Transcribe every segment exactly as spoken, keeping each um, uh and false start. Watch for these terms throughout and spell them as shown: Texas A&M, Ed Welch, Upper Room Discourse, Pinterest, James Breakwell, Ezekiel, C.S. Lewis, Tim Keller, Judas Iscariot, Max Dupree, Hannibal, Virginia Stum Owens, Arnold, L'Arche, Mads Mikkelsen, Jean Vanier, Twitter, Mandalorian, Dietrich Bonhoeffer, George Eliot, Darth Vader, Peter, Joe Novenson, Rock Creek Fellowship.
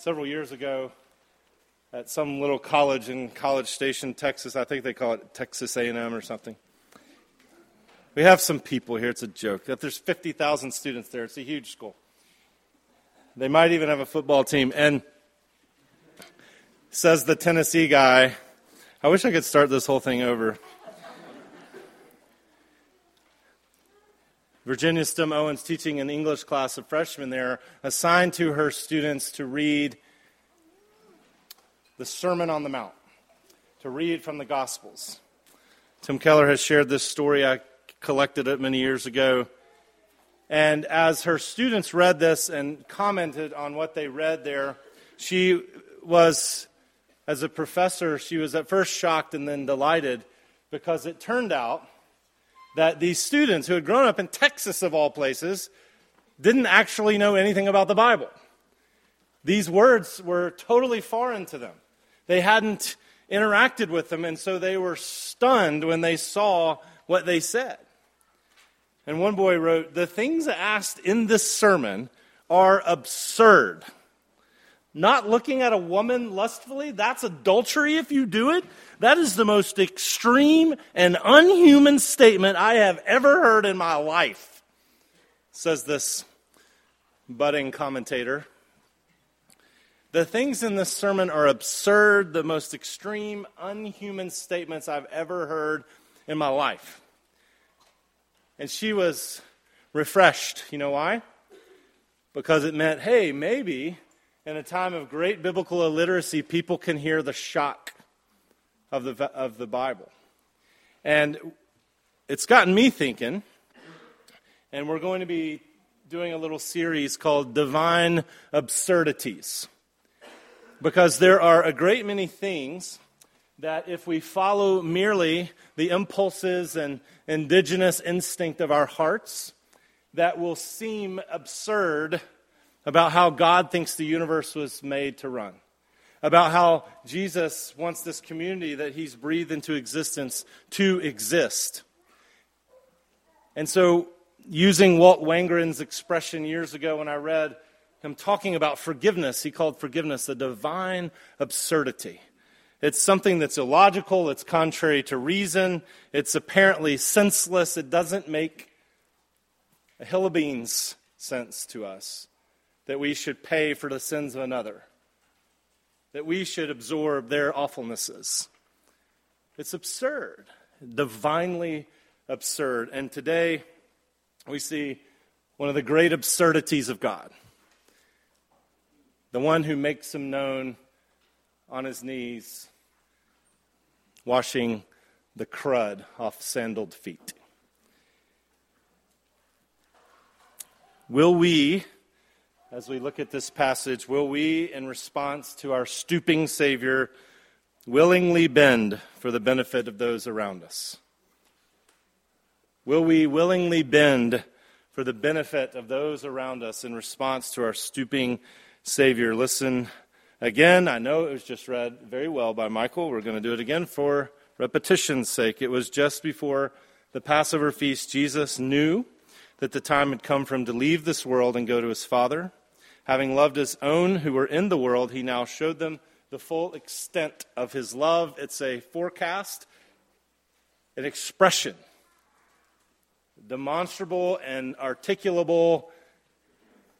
several years ago at some little college in College Station, Texas. I think they call it Texas A and M or something. We have some people here. It's a joke. If there's fifty thousand students there, it's a huge school. They might even have a football team. And says the Tennessee guy, I wish I could start this whole thing over. Virginia Stum Owens, teaching an English class of freshmen there, assigned to her students to read the Sermon on the Mount, to read from the Gospels. Tim Keller has shared this story. I collected it many years ago. And as her students read this and commented on what they read there, she was, as a professor, she was at first shocked and then delighted, because it turned out that these students who had grown up in Texas, of all places, didn't actually know anything about the Bible. These words were totally foreign to them. They hadn't interacted with them, and so they were stunned when they saw what they said. And one boy wrote, "The things asked in this sermon are absurd. Not looking at a woman lustfully, that's adultery if you do it. That is the most extreme and unhuman statement I have ever heard in my life," says this budding commentator. The things in this sermon are absurd, the most extreme, unhuman statements I've ever heard in my life. And she was refreshed. You know why? Because it meant, hey, maybe in a time of great biblical illiteracy, people can hear the shock of the of the Bible. And it's gotten me thinking, and we're going to be doing a little series called Divine Absurdities, because there are a great many things that if we follow merely the impulses and indigenous instinct of our hearts, that will seem absurd about how God thinks the universe was made to run, about how Jesus wants this community that he's breathed into existence to exist. And so, using Walt Wangerin's expression years ago when I read him talking about forgiveness, he called forgiveness a divine absurdity. It's something that's illogical, it's contrary to reason, it's apparently senseless, it doesn't make a hill of beans sense to us that we should pay for the sins of another, that we should absorb their awfulnesses. It's absurd, divinely absurd. And today we see one of the great absurdities of God, the one who makes him known on his knees, washing the crud off sandaled feet. Will we, as we look at this passage, will we, in response to our stooping Savior, willingly bend for the benefit of those around us? Will we willingly bend for the benefit of those around us in response to our stooping Savior? Listen again. I know it was just read very well by Michael. We're going to do it again for repetition's sake. It was just before the Passover feast. Jesus knew that the time had come for him to leave this world and go to his Father. Having loved his own who were in the world, he now showed them the full extent of his love. It's a forecast, an expression, demonstrable and articulable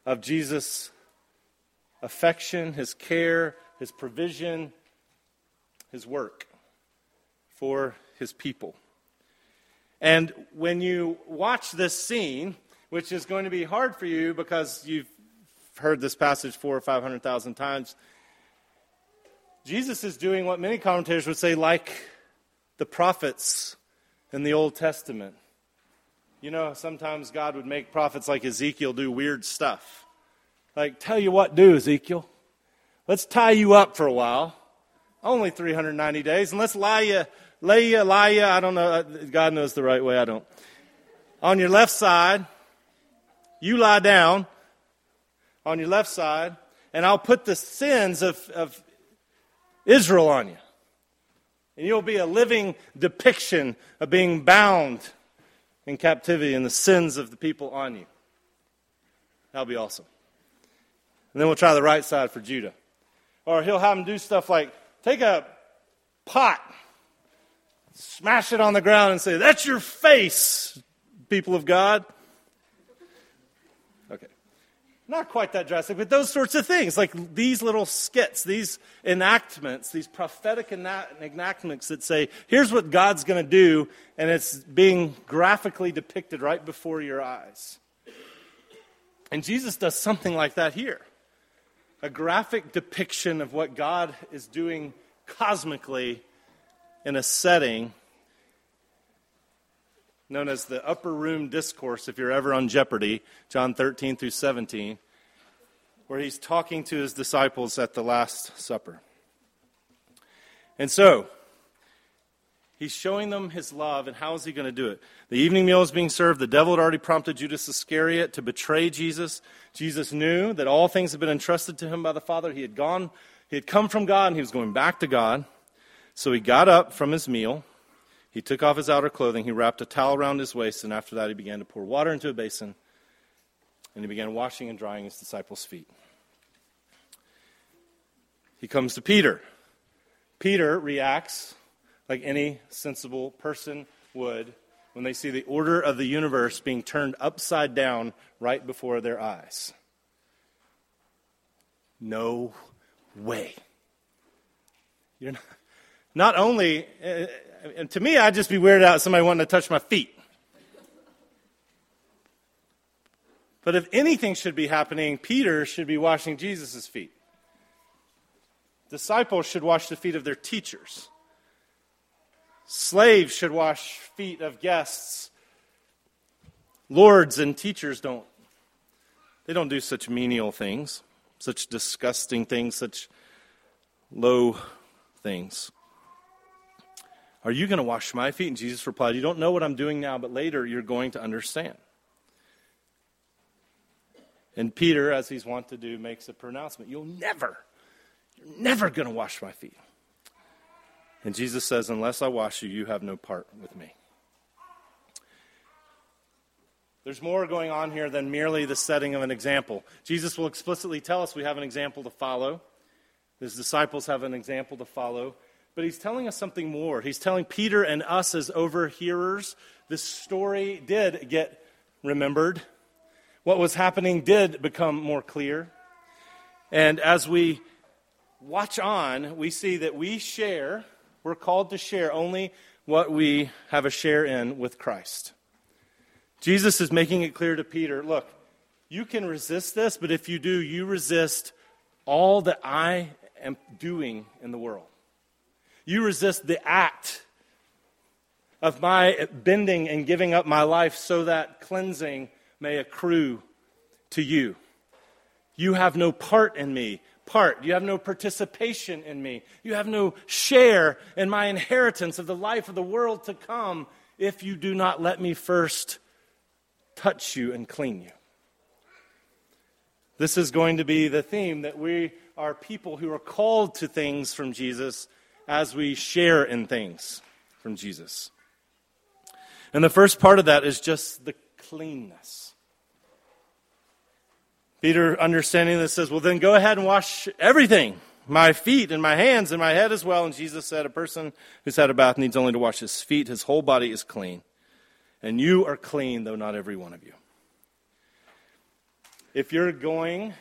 of Jesus' affection, his care, his provision, his work for his people. And when you watch this scene, which is going to be hard for you because you've heard this passage four or five hundred thousand times, Jesus is doing what many commentators would say, like the prophets in the Old Testament. You know, sometimes God would make prophets like Ezekiel do weird stuff. Like, tell you what, do, Ezekiel. Let's tie you up for a while. Only three hundred ninety days. And let's lie you. Lay you, lie you, I don't know, God knows the right way, I don't. On your left side, you lie down on your left side, and I'll put the sins of, of Israel on you. And you'll be a living depiction of being bound in captivity and the sins of the people on you. That'll be awesome. And then we'll try the right side for Judah. Or he'll have them do stuff like, take a pot, smash it on the ground and say, that's your face, people of God. Okay. Not quite that drastic, but those sorts of things, like these little skits, these enactments, these prophetic enactments that say, here's what God's going to do, and it's being graphically depicted right before your eyes. And Jesus does something like that here. A graphic depiction of what God is doing cosmically in a setting known as the Upper Room Discourse, if you're ever on Jeopardy, John thirteen through seventeen, where he's talking to his disciples at the Last Supper. And so, he's showing them his love, and how is he going to do it? The evening meal is being served. The devil had already prompted Judas Iscariot to betray Jesus. Jesus knew that all things had been entrusted to him by the Father. He had gone, he had come from God, and he was going back to God. So he got up from his meal. He took off his outer clothing. He wrapped a towel around his waist, and after that he began to pour water into a basin, and he began washing and drying his disciples' feet. He comes to Peter. Peter reacts like any sensible person would when they see the order of the universe being turned upside down right before their eyes. No way. You're not, not only, and to me, I'd just be weirded out if somebody wanted to touch my feet. But if anything should be happening, Peter should be washing Jesus' feet. Disciples should wash the feet of their teachers. Slaves should wash feet of guests. Lords and teachers don't. They don't do such menial things, such disgusting things, such low things. Are you going to wash my feet? And Jesus replied, you don't know what I'm doing now, but later you're going to understand. And Peter, as he's wont to do, makes a pronouncement. You'll never, you're never going to wash my feet. And Jesus says, unless I wash you, you have no part with me. There's more going on here than merely the setting of an example. Jesus will explicitly tell us we have an example to follow. His disciples have an example to follow. But he's telling us something more. He's telling Peter and us as overhearers, this story did get remembered. What was happening did become more clear. And as we watch on, we see that we share... We're called to share only what we have a share in with Christ. Jesus is making it clear to Peter, look, you can resist this, but if you do, you resist all that I am doing in the world. You resist the act of my bending and giving up my life so that cleansing may accrue to you. You have no part in me. Part. You have no participation in me. You have no share in my inheritance of the life of the world to come if you do not let me first touch you and clean you. This is going to be the theme, that we are people who are called to things from Jesus as we share in things from Jesus. And the first part of that is just the cleanness. Peter, understanding this, says, well, then go ahead and wash everything, my feet and my hands and my head as well. And Jesus said, a person who's had a bath needs only to wash his feet. His whole body is clean. And you are clean, though not every one of you. If you're going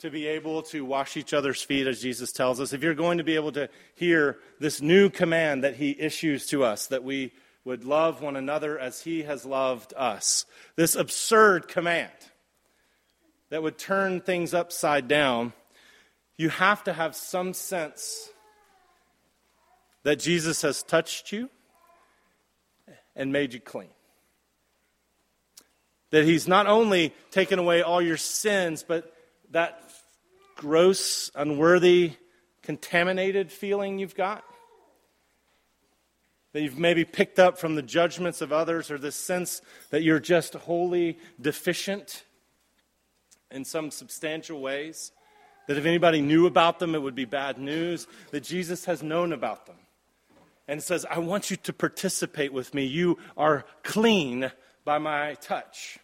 to be able to wash each other's feet, as Jesus tells us, if you're going to be able to hear this new command that he issues to us, that we would love one another as he has loved us, this absurd command that would turn things upside down, you have to have some sense that Jesus has touched you and made you clean. That he's not only taken away all your sins, but that gross, unworthy, contaminated feeling you've got, that you've maybe picked up from the judgments of others, or this sense that you're just wholly deficient in some substantial ways, that if anybody knew about them, it would be bad news, that Jesus has known about them and says, I want you to participate with me. You are clean by my touch.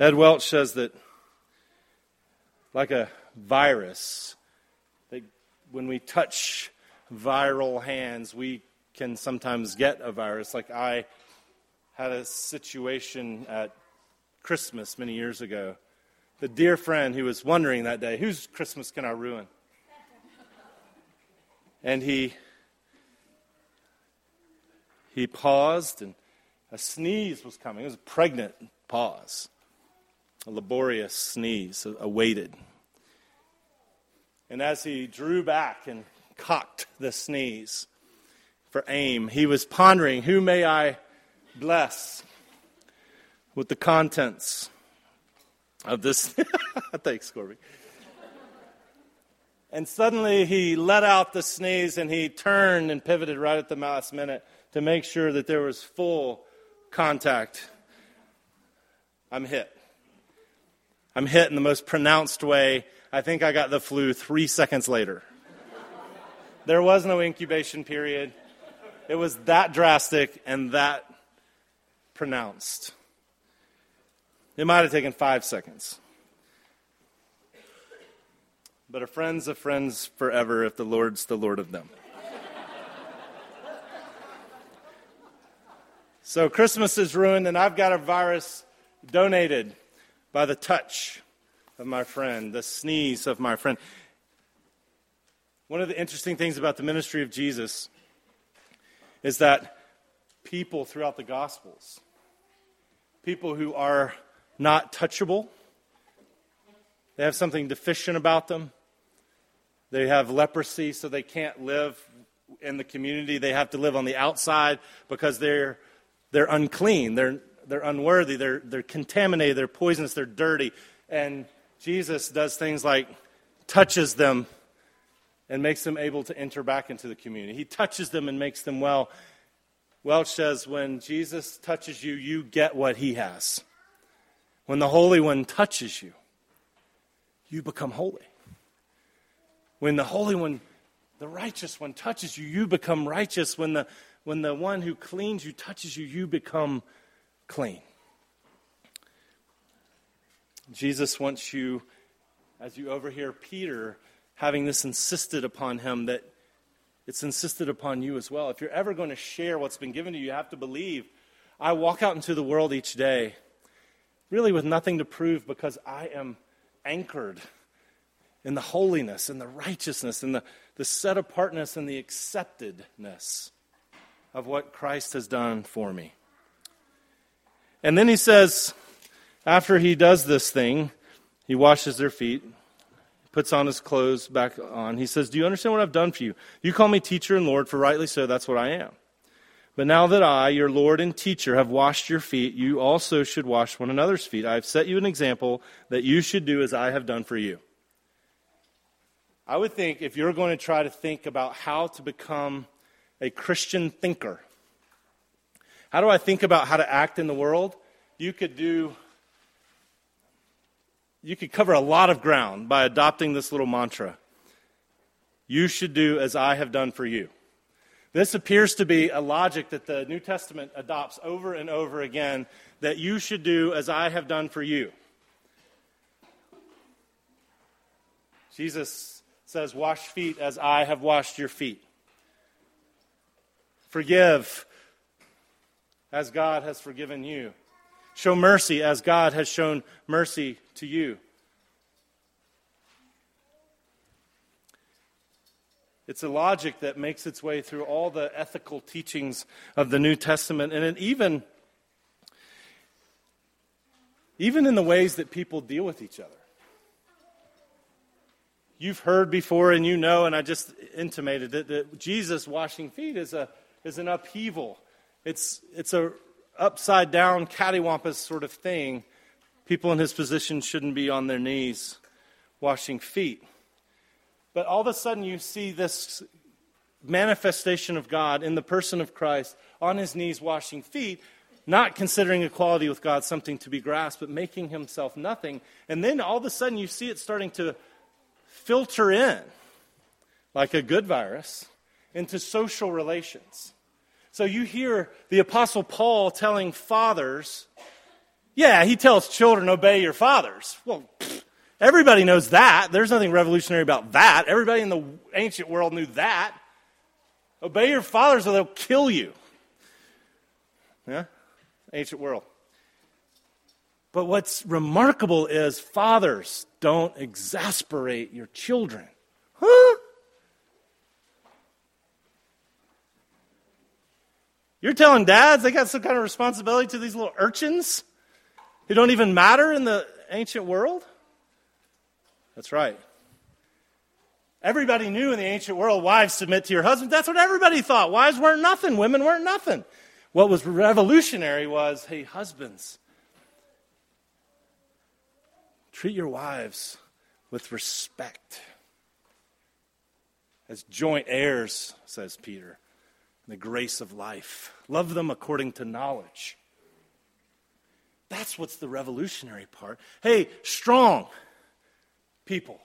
Ed Welch says that like a virus. That when we touch viral hands, we can sometimes get a virus. Like I had a situation at Christmas many years ago. The dear friend who was wondering that day, whose Christmas can I ruin? And he he paused, and a sneeze was coming. It was a pregnant pause, a laborious sneeze, awaited. And as he drew back and cocked the sneeze for aim, he was pondering, who may I bless with the contents of this? Thanks, Corby. And suddenly he let out the sneeze, and he turned and pivoted right at the last minute to make sure that there was full contact. I'm hit. I'm hit in the most pronounced way. I think I got the flu three seconds later. There was no incubation period. It was that drastic and that pronounced. It might have taken five seconds. But a friend's a friend's forever if the Lord's the Lord of them. So Christmas is ruined, and I've got a virus donated by the touch of my friend, the sneeze of my friend. One of the interesting things about the ministry of Jesus is that people throughout the Gospels, people who are not touchable, they have something deficient about them. They have leprosy, so they can't live in the community. They have to live on the outside because they're they're unclean. They're they're unworthy. They're they're contaminated. They're poisonous. They're dirty. And Jesus does things like touches them and makes them able to enter back into the community. He touches them and makes them well. Welch says, when Jesus touches you, you get what he has. When the Holy One touches you, you become holy. When the Holy One, the righteous one, touches you, you become righteous. When the when the one who cleans you touches you, you become clean. Jesus wants you, as you overhear Peter having this insisted upon him, that it's insisted upon you as well. If you're ever going to share what's been given to you, you have to believe. I walk out into the world each day, really with nothing to prove, because I am anchored in the holiness and the righteousness and the, the set-apartness and the acceptedness of what Christ has done for me. And then he says, after he does this thing, he washes their feet, puts on his clothes back on. He says, do you understand what I've done for you? You call me teacher and Lord, for rightly so, that's what I am. But now that I, your Lord and teacher, have washed your feet, you also should wash one another's feet. I have set you an example that you should do as I have done for you. I would think if you're going to try to think about how to become a Christian thinker, how do I think about how to act in the world? You could do, you could cover a lot of ground by adopting this little mantra. You should do as I have done for you. This appears to be a logic that the New Testament adopts over and over again, that you should do as I have done for you. Jesus says, wash feet as I have washed your feet. Forgive as God has forgiven you. Show mercy as God has shown mercy to you. It's a logic that makes its way through all the ethical teachings of the New Testament. And it even, even in the ways that people deal with each other. You've heard before, and you know, and I just intimated it, that Jesus washing feet is a is an upheaval. It's, it's a upside down, cattywampus sort of thing. People in his position shouldn't be on their knees washing feet. But all of a sudden you see this manifestation of God in the person of Christ on his knees washing feet, not considering equality with God something to be grasped, but making himself nothing. And then all of a sudden you see it starting to filter in, like a good virus, into social relations. So you hear the Apostle Paul telling fathers, yeah, he tells children, obey your fathers. Well, pfft, Everybody knows that. There's nothing revolutionary about that. Everybody in the ancient world knew that. Obey your fathers or they'll kill you. Yeah? Ancient world. But what's remarkable is fathers, don't exasperate your children. Huh? You're telling dads they got some kind of responsibility to these little urchins who don't even matter in the ancient world? That's right. Everybody knew in the ancient world, wives submit to your husbands. That's what everybody thought. Wives weren't nothing. Women weren't nothing. What was revolutionary was, hey, husbands, treat your wives with respect. As joint heirs, says Peter, in the grace of life. Love them according to knowledge. That's what's the revolutionary part. Hey, strong people,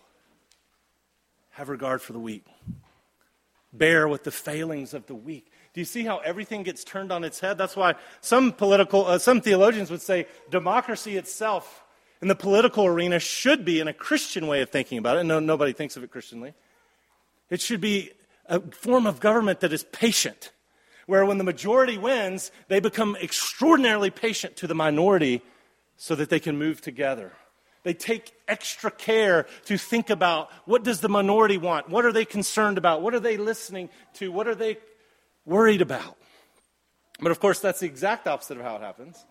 have regard for the weak. Bear with the failings of the weak. Do you see how everything gets turned on its head? That's why some political, uh, some theologians would say democracy itself in the political arena should be in a Christian way of thinking about it. No, nobody thinks of it Christianly. It should be a form of government that is patient, where when the majority wins, they become extraordinarily patient to the minority so that they can move together. They take extra care to think about what does the minority want? What are they concerned about? What are they listening to? What are they worried about? But of course, that's the exact opposite of how it happens.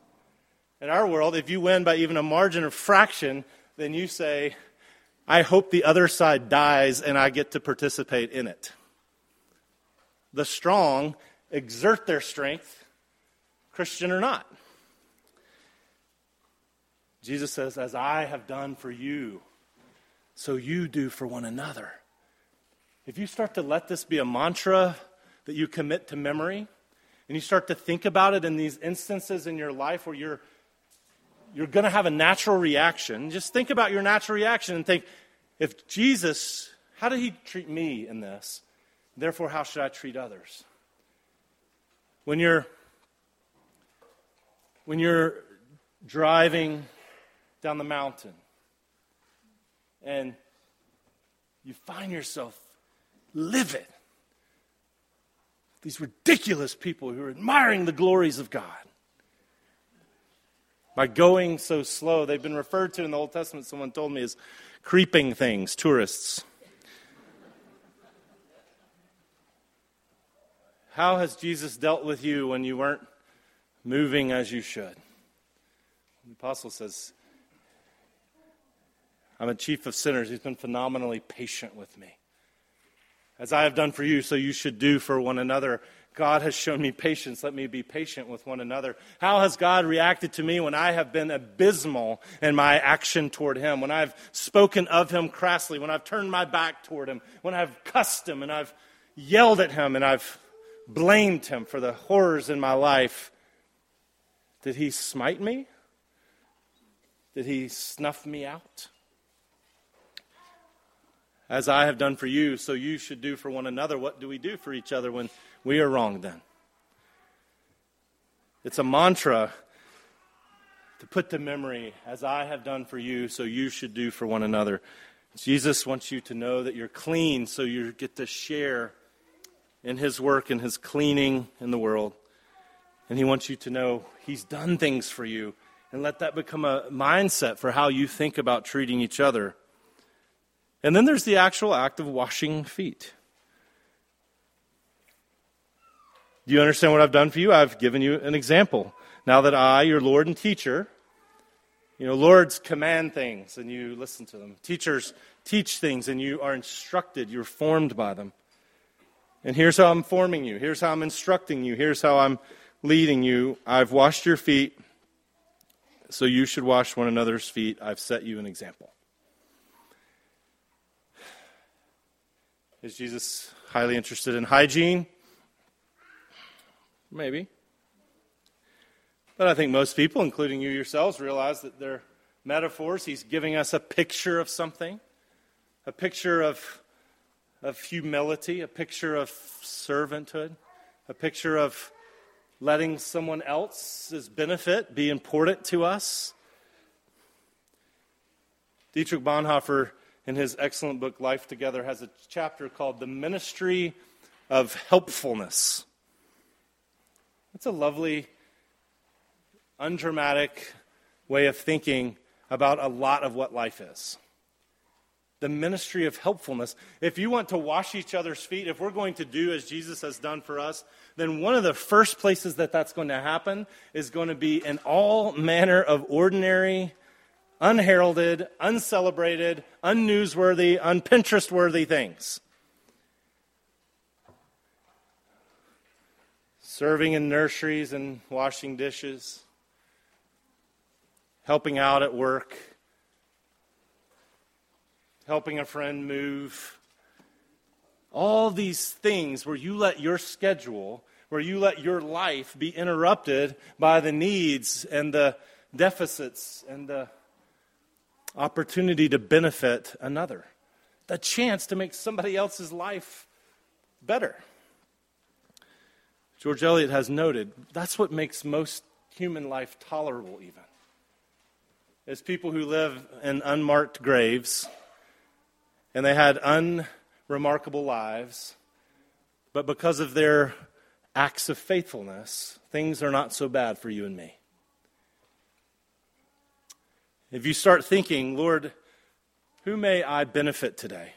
In our world, if you win by even a margin or fraction, then you say, I hope the other side dies and I get to participate in it. The strong exert their strength, Christian or not. Jesus says, as I have done for you, so you do for one another. If you start to let this be a mantra that you commit to memory, and you start to think about it in these instances in your life where you're you're going to have a natural reaction, just think about your natural reaction and think, if Jesus, how did he treat me in this? Therefore, how should I treat others? When you're when you're driving down the mountain and you find yourself livid, these ridiculous people who are admiring the glories of God. By going so slow, they've been referred to in the Old Testament, someone told me, as creeping things, tourists. How has Jesus dealt with you when you weren't moving as you should? The apostle says, I'm a chief of sinners. He's been phenomenally patient with me. As I have done for you, so you should do for one another. God has shown me patience. Let me be patient with one another. How has God reacted to me when I have been abysmal in my action toward him? When I've spoken of him crassly, when I've turned my back toward him, when I've cussed him and I've yelled at him and I've blamed him for the horrors in my life? Did he smite me? Did he snuff me out? As I have done for you, so you should do for one another. What do we do for each other when we are wrong then? It's a mantra to put to memory, as I have done for you, so you should do for one another. Jesus wants you to know that you're clean, so you get to share in his work and his cleaning in the world. And he wants you to know he's done things for you. And let that become a mindset for how you think about treating each other. And then there's the actual act of washing feet. Do you understand what I've done for you? I've given you an example. Now that I, your Lord and teacher, you know, lords command things and you listen to them. Teachers teach things and you are instructed. You're formed by them. And here's how I'm forming you. Here's how I'm instructing you. Here's how I'm leading you. I've washed your feet, so you should wash one another's feet. I've set you an example. Is Jesus highly interested in hygiene? Maybe. But I think most people, including you yourselves, realize that they're metaphors. He's giving us a picture of something, a picture of, of humility, a picture of servanthood, a picture of letting someone else's benefit be important to us. Dietrich Bonhoeffer, in his excellent book, Life Together, has a chapter called The Ministry of Helpfulness. It's a lovely, undramatic way of thinking about a lot of what life is. The ministry of helpfulness. If you want to wash each other's feet, if we're going to do as Jesus has done for us, then one of the first places that that's going to happen is going to be in all manner of ordinary, unheralded, uncelebrated, unnewsworthy, unPinterest-worthy things. Serving in nurseries and washing dishes, helping out at work, helping a friend move. All these things where you let your schedule, where you let your life be interrupted by the needs and the deficits and the opportunity to benefit another. The chance to make somebody else's life better. George Eliot has noted, that's what makes most human life tolerable even. It's people who live in unmarked graves, and they had unremarkable lives, but because of their acts of faithfulness, things are not so bad for you and me. If you start thinking, Lord, who may I benefit today?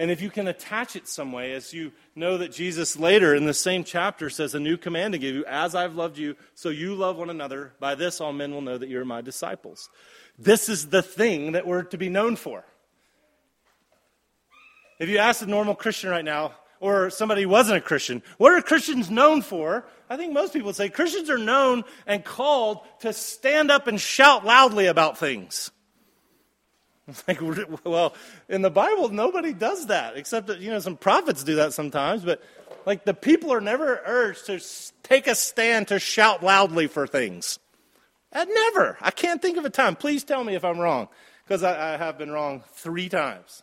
And if you can attach it some way, as you know that Jesus later in the same chapter says, a new command to give you, as I've loved you, so you love one another. By this all men will know that you're my disciples. This is the thing that we're to be known for. If you ask a normal Christian right now, or somebody who wasn't a Christian, what are Christians known for? I think most people would say Christians are known and called to stand up and shout loudly about things. It's like, well, in the Bible, nobody does that, except that, you know, some prophets do that sometimes, but like the people are never urged to take a stand to shout loudly for things. And never. I can't think of a time. Please tell me if I'm wrong, because I, I have been wrong three times.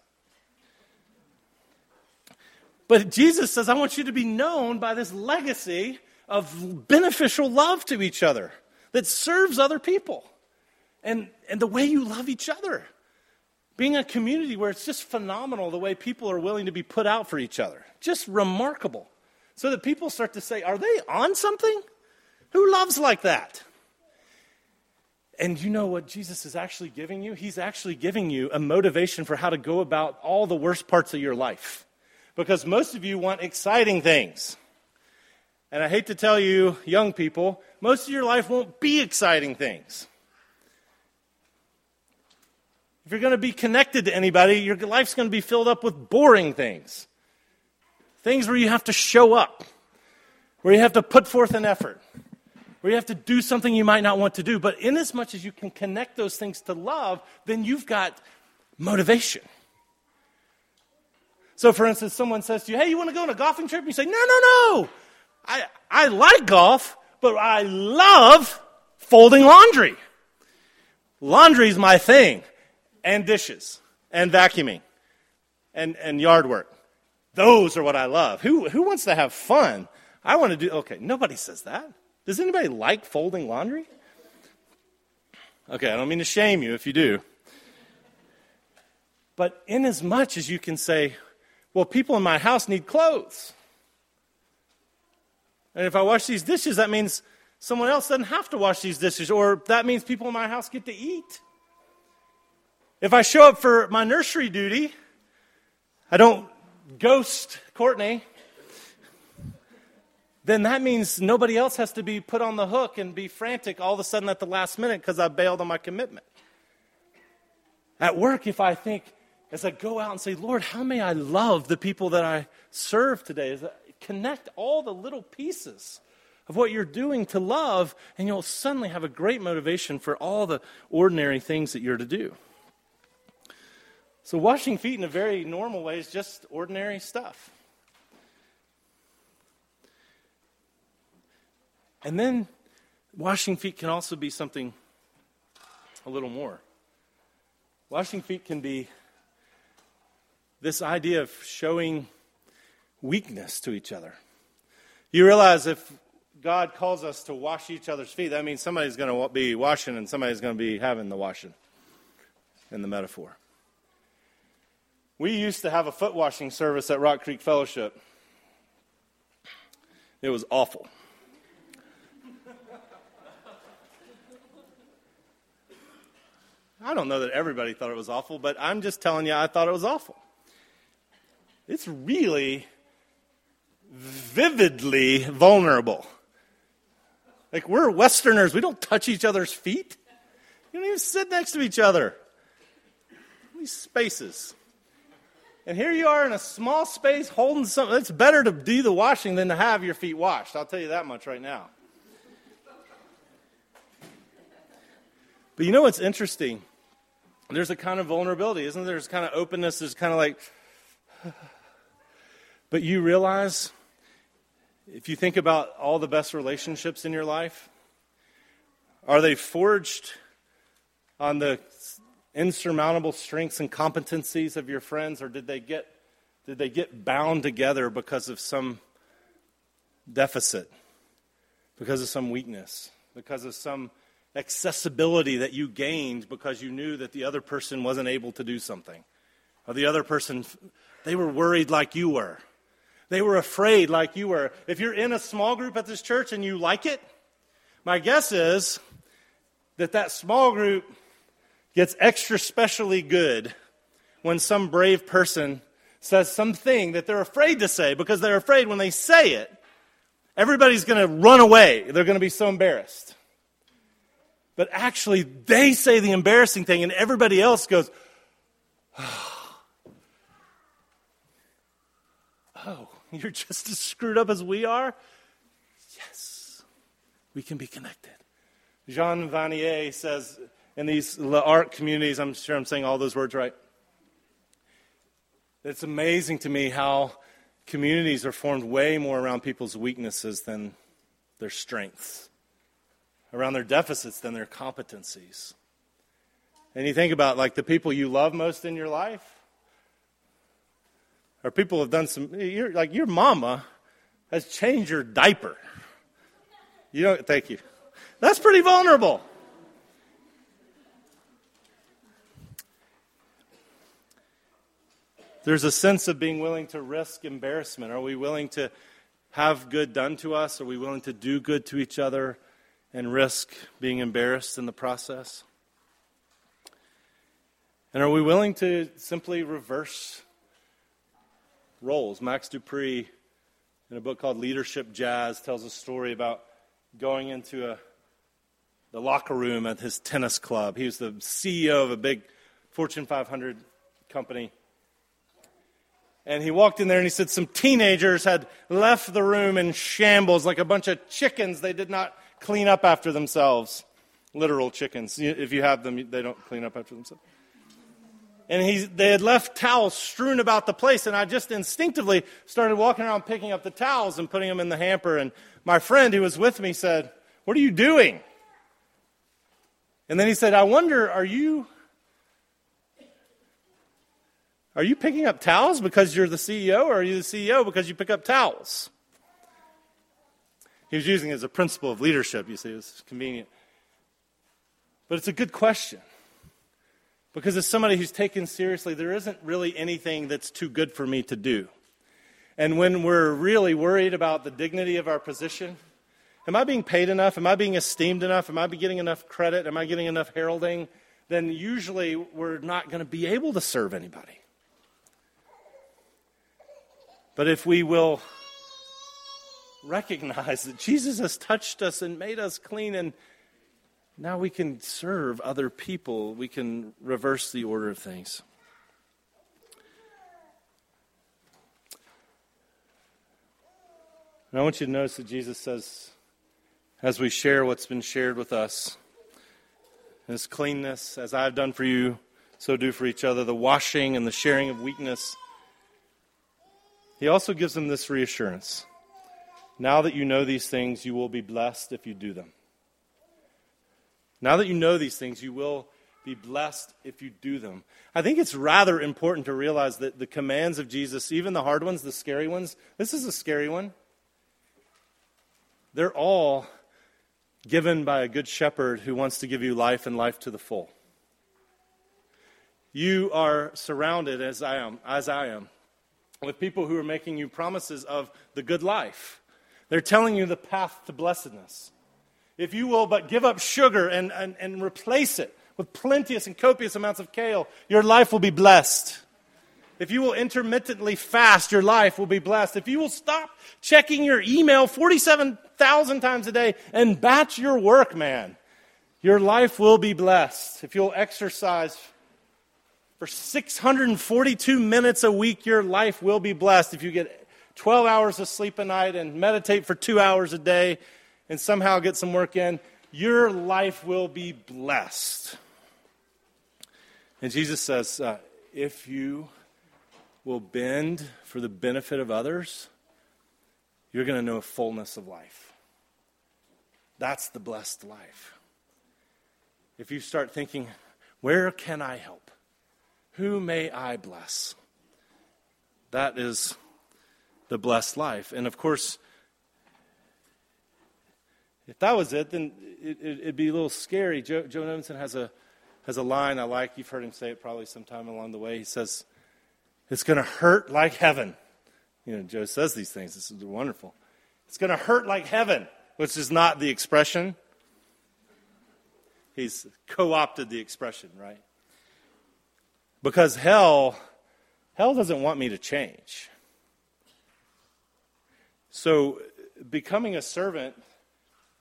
But Jesus says, I want you to be known by this legacy of beneficial love to each other that serves other people. And, and the way you love each other. Being a community where it's just phenomenal the way people are willing to be put out for each other. Just remarkable. So that people start to say, are they on something? Who loves like that? And you know what Jesus is actually giving you? He's actually giving you a motivation for how to go about all the worst parts of your life. Because most of you want exciting things. And I hate to tell you, young people, most of your life won't be exciting things. If you're going to be connected to anybody, your life's going to be filled up with boring things. Things where you have to show up. Where you have to put forth an effort. Where you have to do something you might not want to do. But inasmuch as you can connect those things to love, then you've got motivation. So, for instance, someone says to you, hey, you want to go on a golfing trip? And you say, no, no, no. I I like golf, but I love folding laundry. Laundry is my thing. And dishes. And vacuuming. And and yard work. Those are what I love. Who who wants to have fun? I want to do, okay, nobody says that. Does anybody like folding laundry? Okay, I don't mean to shame you if you do. But inasmuch as you can say, well, people in my house need clothes. And if I wash these dishes, that means someone else doesn't have to wash these dishes, or that means people in my house get to eat. If I show up for my nursery duty, I don't ghost Courtney, then that means nobody else has to be put on the hook and be frantic all of a sudden at the last minute because I bailed on my commitment. At work, if I think, as I go out and say, Lord, how may I love the people that I serve today? As I connect all the little pieces of what you're doing to love, and you'll suddenly have a great motivation for all the ordinary things that you're to do. So washing feet in a very normal way is just ordinary stuff. And then washing feet can also be something a little more. Washing feet can be this idea of showing weakness to each other. You realize if God calls us to wash each other's feet, that means somebody's going to be washing and somebody's going to be having the washing. in the metaphor. We used to have a foot washing service at Rock Creek Fellowship. It was awful. I don't know that everybody thought it was awful, but I'm just telling you, I thought it was awful. It's really vividly vulnerable. Like, we're Westerners. We don't touch each other's feet. You don't even sit next to each other. These spaces. And here you are in a small space holding something. It's better to do the washing than to have your feet washed. I'll tell you that much right now. But you know what's interesting? There's a kind of vulnerability, isn't there? There's kind of openness. There's kind of like... But you realize, if you think about all the best relationships in your life, are they forged on the insurmountable strengths and competencies of your friends, or did they get did they get bound together because of some deficit, because of some weakness, because of some accessibility that you gained because you knew that the other person wasn't able to do something, or the other person, they were worried like you were. They were afraid like you were. If you're in a small group at this church and you like it, my guess is that that small group gets extra specially good when some brave person says something that they're afraid to say, because they're afraid when they say it, everybody's going to run away. They're going to be so embarrassed. But actually, they say the embarrassing thing and everybody else goes, oh, you're just as screwed up as we are? Yes, we can be connected. Jean Vanier says in these L'Arche communities, I'm sure I'm saying all those words right, it's amazing to me how communities are formed way more around people's weaknesses than their strengths, around their deficits than their competencies. And you think about, like, the people you love most in your life, or people have done some, you're, like, your mama has changed your diaper. You don't, thank you. That's pretty vulnerable. There's a sense of being willing to risk embarrassment. Are we willing to have good done to us? Are we willing to do good to each other and risk being embarrassed in the process? And are we willing to simply reverse roles? Max Dupree, in a book called Leadership Jazz, tells a story about going into a, the locker room at his tennis club. He was the C E O of a big Fortune five hundred company. And he walked in there and he said some teenagers had left the room in shambles, like a bunch of chickens. They did not clean up after themselves. Literal chickens. If you have them, they don't clean up after themselves. And he, they had left towels strewn about the place, and I just instinctively started walking around picking up the towels and putting them in the hamper. And my friend who was with me said, "What are you doing?" And then he said, "I wonder, are you are you picking up towels because you're the C E O, or are you the C E O because you pick up towels?" He was using it as a principle of leadership, you see. It was convenient. But it's a good question. Because as somebody who's taken seriously, there isn't really anything that's too good for me to do. And when we're really worried about the dignity of our position, am I being paid enough? Am I being esteemed enough? Am I getting enough credit? Am I getting enough heralding? Then usually we're not going to be able to serve anybody. But if we will recognize that Jesus has touched us and made us clean, and now we can serve other people. We can reverse the order of things. And I want you to notice that Jesus says, as we share what's been shared with us, this cleanness, as I've done for you, so do for each other, the washing and the sharing of weakness, he also gives them this reassurance. Now that you know these things, you will be blessed if you do them. Now that you know these things, you will be blessed if you do them. I think it's rather important to realize that the commands of Jesus, even the hard ones, the scary ones, this is a scary one. They're all given by a good shepherd who wants to give you life and life to the full. you are surrounded, as I am, as I am, with people who are making you promises of the good life. They're telling you the path to blessedness. If you will but give up sugar and, and, and replace it with plenteous and copious amounts of kale, your life will be blessed. If you will intermittently fast, your life will be blessed. If you will stop checking your email forty-seven thousand times a day and batch your work, man, your life will be blessed. If you'll exercise for six hundred forty-two minutes a week, your life will be blessed. If you get twelve hours of sleep a night and meditate for two hours a day and somehow get some work in, your life will be blessed. And Jesus says, uh, if you will bend for the benefit of others, you're going to know a fullness of life. That's the blessed life. If you start thinking, where can I help? Who may I bless? That is the blessed life. And of course, if that was it, then it, it, it'd be a little scary. Joe, Joe Novenson has a has a line I like. You've heard him say it probably sometime along the way. He says, it's going to hurt like heaven. You know, Joe says these things. This is wonderful. It's going to hurt like heaven, which is not the expression. He's co-opted the expression, right? Because hell, hell doesn't want me to change. So becoming a servant,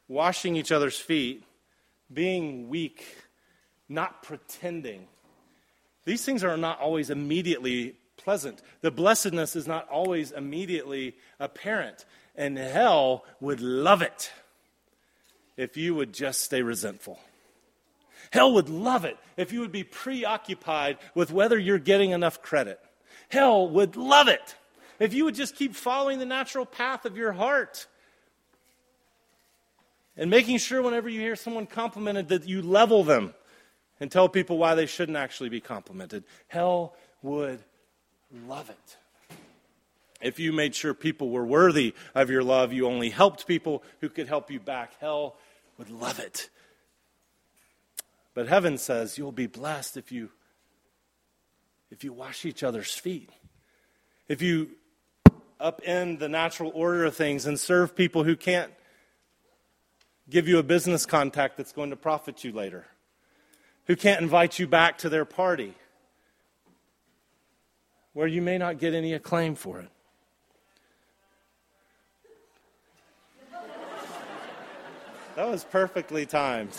washing each other's feet, being weak, not pretending. These things are not always immediately pleasant. The blessedness is not always immediately apparent. And hell would love it if you would just stay resentful. Hell would love it if you would be preoccupied with whether you're getting enough credit. Hell would love it if you would just keep following the natural path of your heart. And making sure whenever you hear someone complimented that you level them and tell people why they shouldn't actually be complimented. Hell would love it if you made sure people were worthy of your love, you only helped people who could help you back. Hell would love it. But heaven says you'll be blessed if you if you wash each other's feet. If you upend the natural order of things and serve people who can't give you a business contact that's going to profit you later, who can't invite you back to their party, where you may not get any acclaim for it. That was perfectly timed.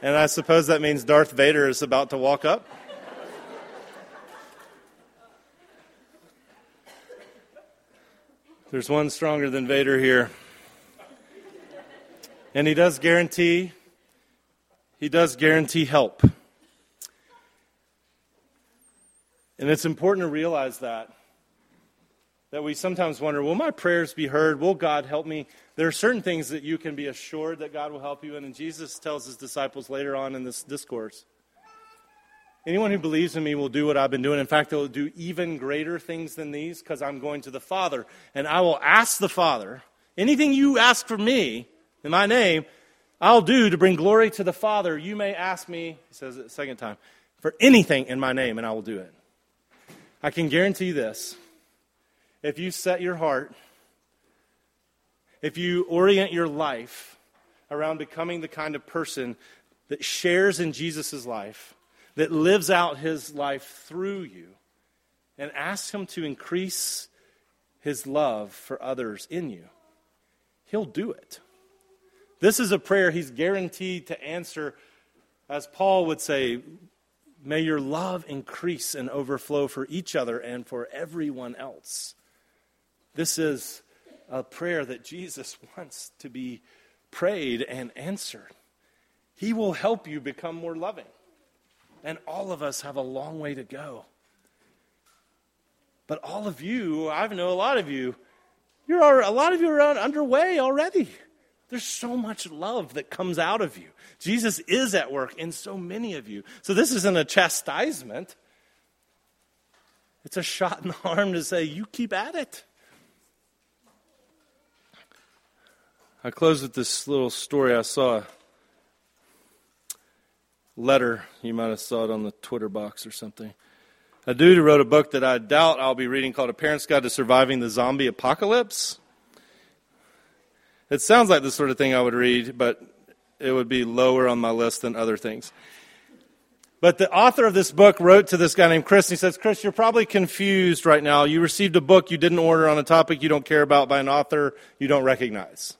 And I suppose that means Darth Vader is about to walk up. There's one stronger than Vader here. And he does guarantee, he does guarantee help. And it's important to realize that, that we sometimes wonder, will my prayers be heard? Will God help me? There are certain things that you can be assured that God will help you in. And Jesus tells his disciples later on in this discourse, anyone who believes in me will do what I've been doing. In fact, they'll do even greater things than these because I'm going to the Father. And I will ask the Father, anything you ask for me in my name, I'll do to bring glory to the Father. You may ask me, he says it a second time, for anything in my name and I will do it. I can guarantee this. If you set your heart, if you orient your life around becoming the kind of person that shares in Jesus' life, that lives out his life through you, and asks him to increase his love for others in you, he'll do it. This is a prayer he's guaranteed to answer. As Paul would say, may your love increase and overflow for each other and for everyone else. This is a prayer that Jesus wants to be prayed and answered. He will help you become more loving. And all of us have a long way to go. But all of you, I know a lot of you, you're already, a lot of you are underway already. There's so much love that comes out of you. Jesus is at work in so many of you. So this isn't a chastisement. It's a shot in the arm to say, you keep at it. I close with this little story I saw letter. You might have saw it on the Twitter box or something. A dude who wrote a book that I doubt I'll be reading called A Parent's Guide to Surviving the Zombie Apocalypse. It sounds like the sort of thing I would read, but it would be lower on my list than other things. But the author of this book wrote to this guy named Chris, and he says, Chris, you're probably confused right now. You received a book you didn't order on a topic you don't care about by an author you don't recognize.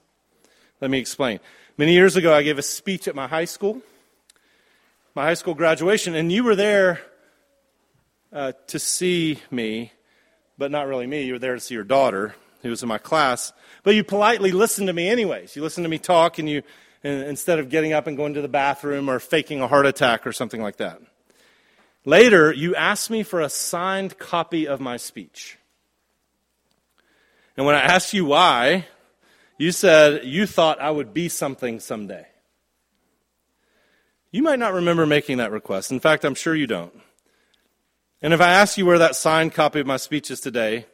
Let me explain. Many years ago, I gave a speech at my high school, my high school graduation, and you were there uh, to see me, but not really me. You were there to see your daughter, who was in my class. But you politely listened to me anyways. You listened to me talk, and you... instead of getting up and going to the bathroom or faking a heart attack or something like that. Later, you asked me for a signed copy of my speech. And when I asked you why, you said you thought I would be something someday. You might not remember making that request. In fact, I'm sure you don't. And if I asked you where that signed copy of my speech is today,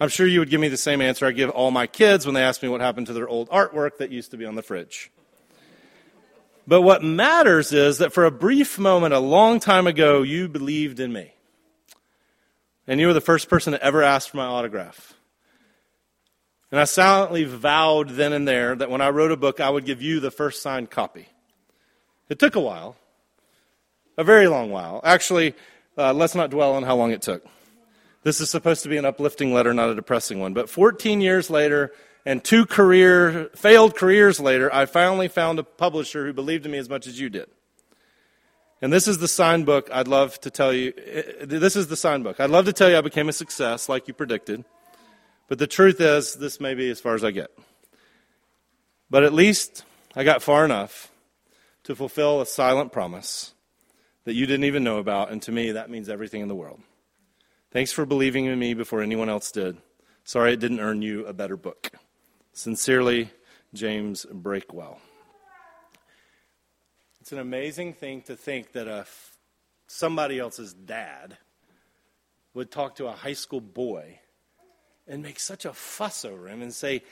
I'm sure you would give me the same answer I give all my kids when they ask me what happened to their old artwork that used to be on the fridge. But what matters is that for a brief moment, a long time ago, you believed in me. And you were the first person to ever ask for my autograph. And I silently vowed then and there that when I wrote a book, I would give you the first signed copy. It took a while, a very long while. Actually, uh, let's not dwell on how long it took. This is supposed to be an uplifting letter, not a depressing one. But fourteen years later, and two career failed careers later, I finally found a publisher who believed in me as much as you did. And this is the signed book I'd love to tell you. This is the signed book. I'd love to tell you I became a success like you predicted. But the truth is, this may be as far as I get. But at least I got far enough to fulfill a silent promise that you didn't even know about. And to me, that means everything in the world. Thanks for believing in me before anyone else did. Sorry it didn't earn you a better book. Sincerely, James Breakwell. It's an amazing thing to think that a, somebody else's dad would talk to a high school boy and make such a fuss over him and say,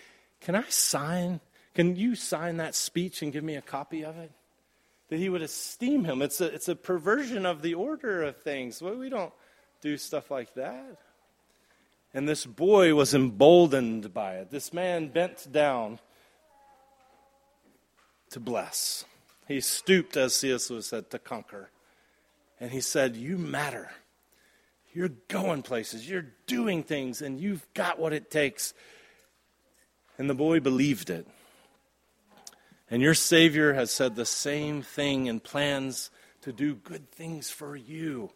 can I sign, can you sign that speech and give me a copy of it? That he would esteem him. It's a, it's a perversion of the order of things. Well, we don't do stuff like that. And this boy was emboldened by it. This man bent down to bless. He stooped, as C S. Lewis said, to conquer. And he said, you matter. You're going places. You're doing things. And you've got what it takes. And the boy believed it. And your Savior has said the same thing and plans to do good things for you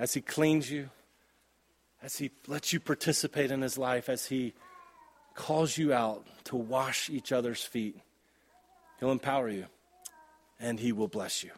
as he cleans you, as he lets you participate in his life, as he calls you out to wash each other's feet. He'll empower you, and he will bless you.